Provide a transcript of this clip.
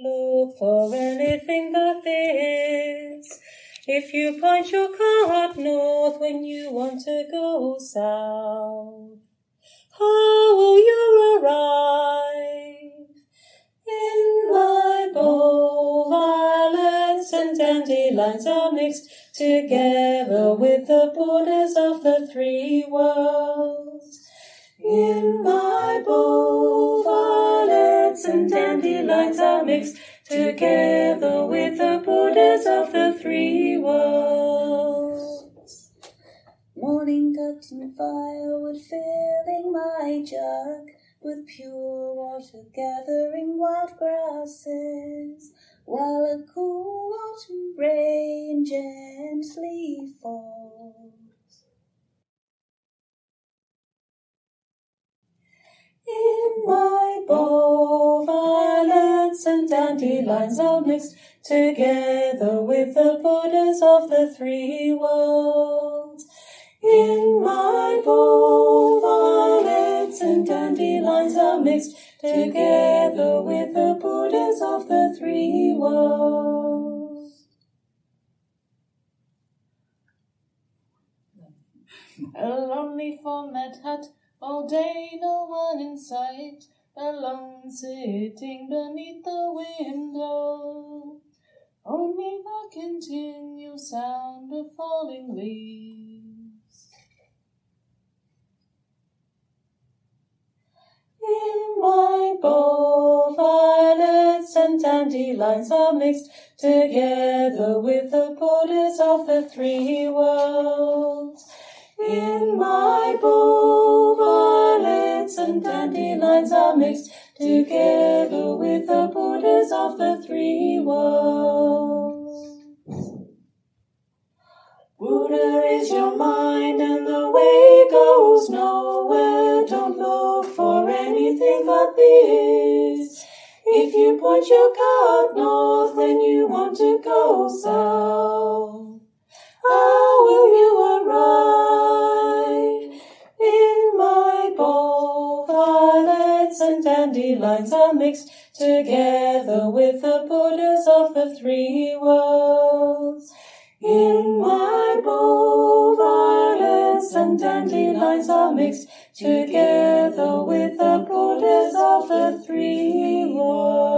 look for anything that is. If you point your card north when you want to go south, how will you arrive? In my bowl, violets and dandelions are mixed together with the borders of the three worlds. In my bowl, violets and dandelions are mixed together with the borders of the three worlds. Morning ducked in firewood, filling my jug with pure water, gathering wild grasses, while a cool autumn rain gently falls. In my bowl, violets and dandelions are mixed together with the borders of the three worlds. In my bowl, violets and dandelions are mixed together with the borders of the three worlds. A lonely format hut, all day, no one in sight, alone sitting beneath the window. Only the continual sound of falling leaves. In my bowl, violets and dandelions are mixed together with the borders of the three worlds. In my bowl, violets and dandelions are mixed together with the borders of the three worlds. Water is your mind and the way goes nowhere. Don't look for anything but this. If you point your card north when you want to go south, how will you arrive? In my bowl, violets and dandelions are mixed together with the borders of the three worlds. In my bowl, violets and dandelions are mixed together with the borders of the three worlds.